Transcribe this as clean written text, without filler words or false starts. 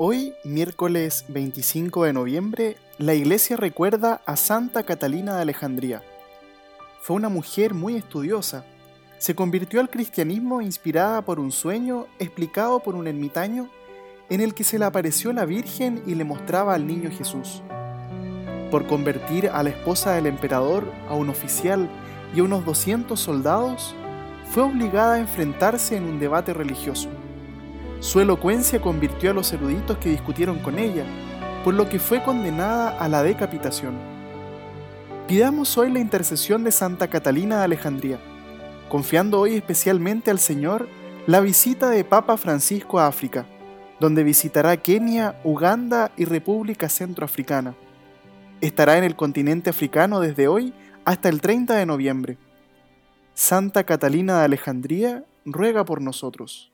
Hoy, miércoles 25 de noviembre, la Iglesia recuerda a Santa Catalina de Alejandría. Fue una mujer muy estudiosa. Se convirtió al cristianismo inspirada por un sueño explicado por un ermitaño en el que se le apareció la Virgen y le mostraba al niño Jesús. Por convertir a la esposa del emperador, a un oficial y a unos 200 soldados, fue obligada a enfrentarse en un debate religioso. Su elocuencia convirtió a los eruditos que discutieron con ella, por lo que fue condenada a la decapitación. Pidamos hoy la intercesión de Santa Catalina de Alejandría, confiando hoy especialmente al Señor la visita de Papa Francisco a África, donde visitará Kenia, Uganda y República Centroafricana. Estará en el continente africano desde hoy hasta el 30 de noviembre. Santa Catalina de Alejandría ruega por nosotros.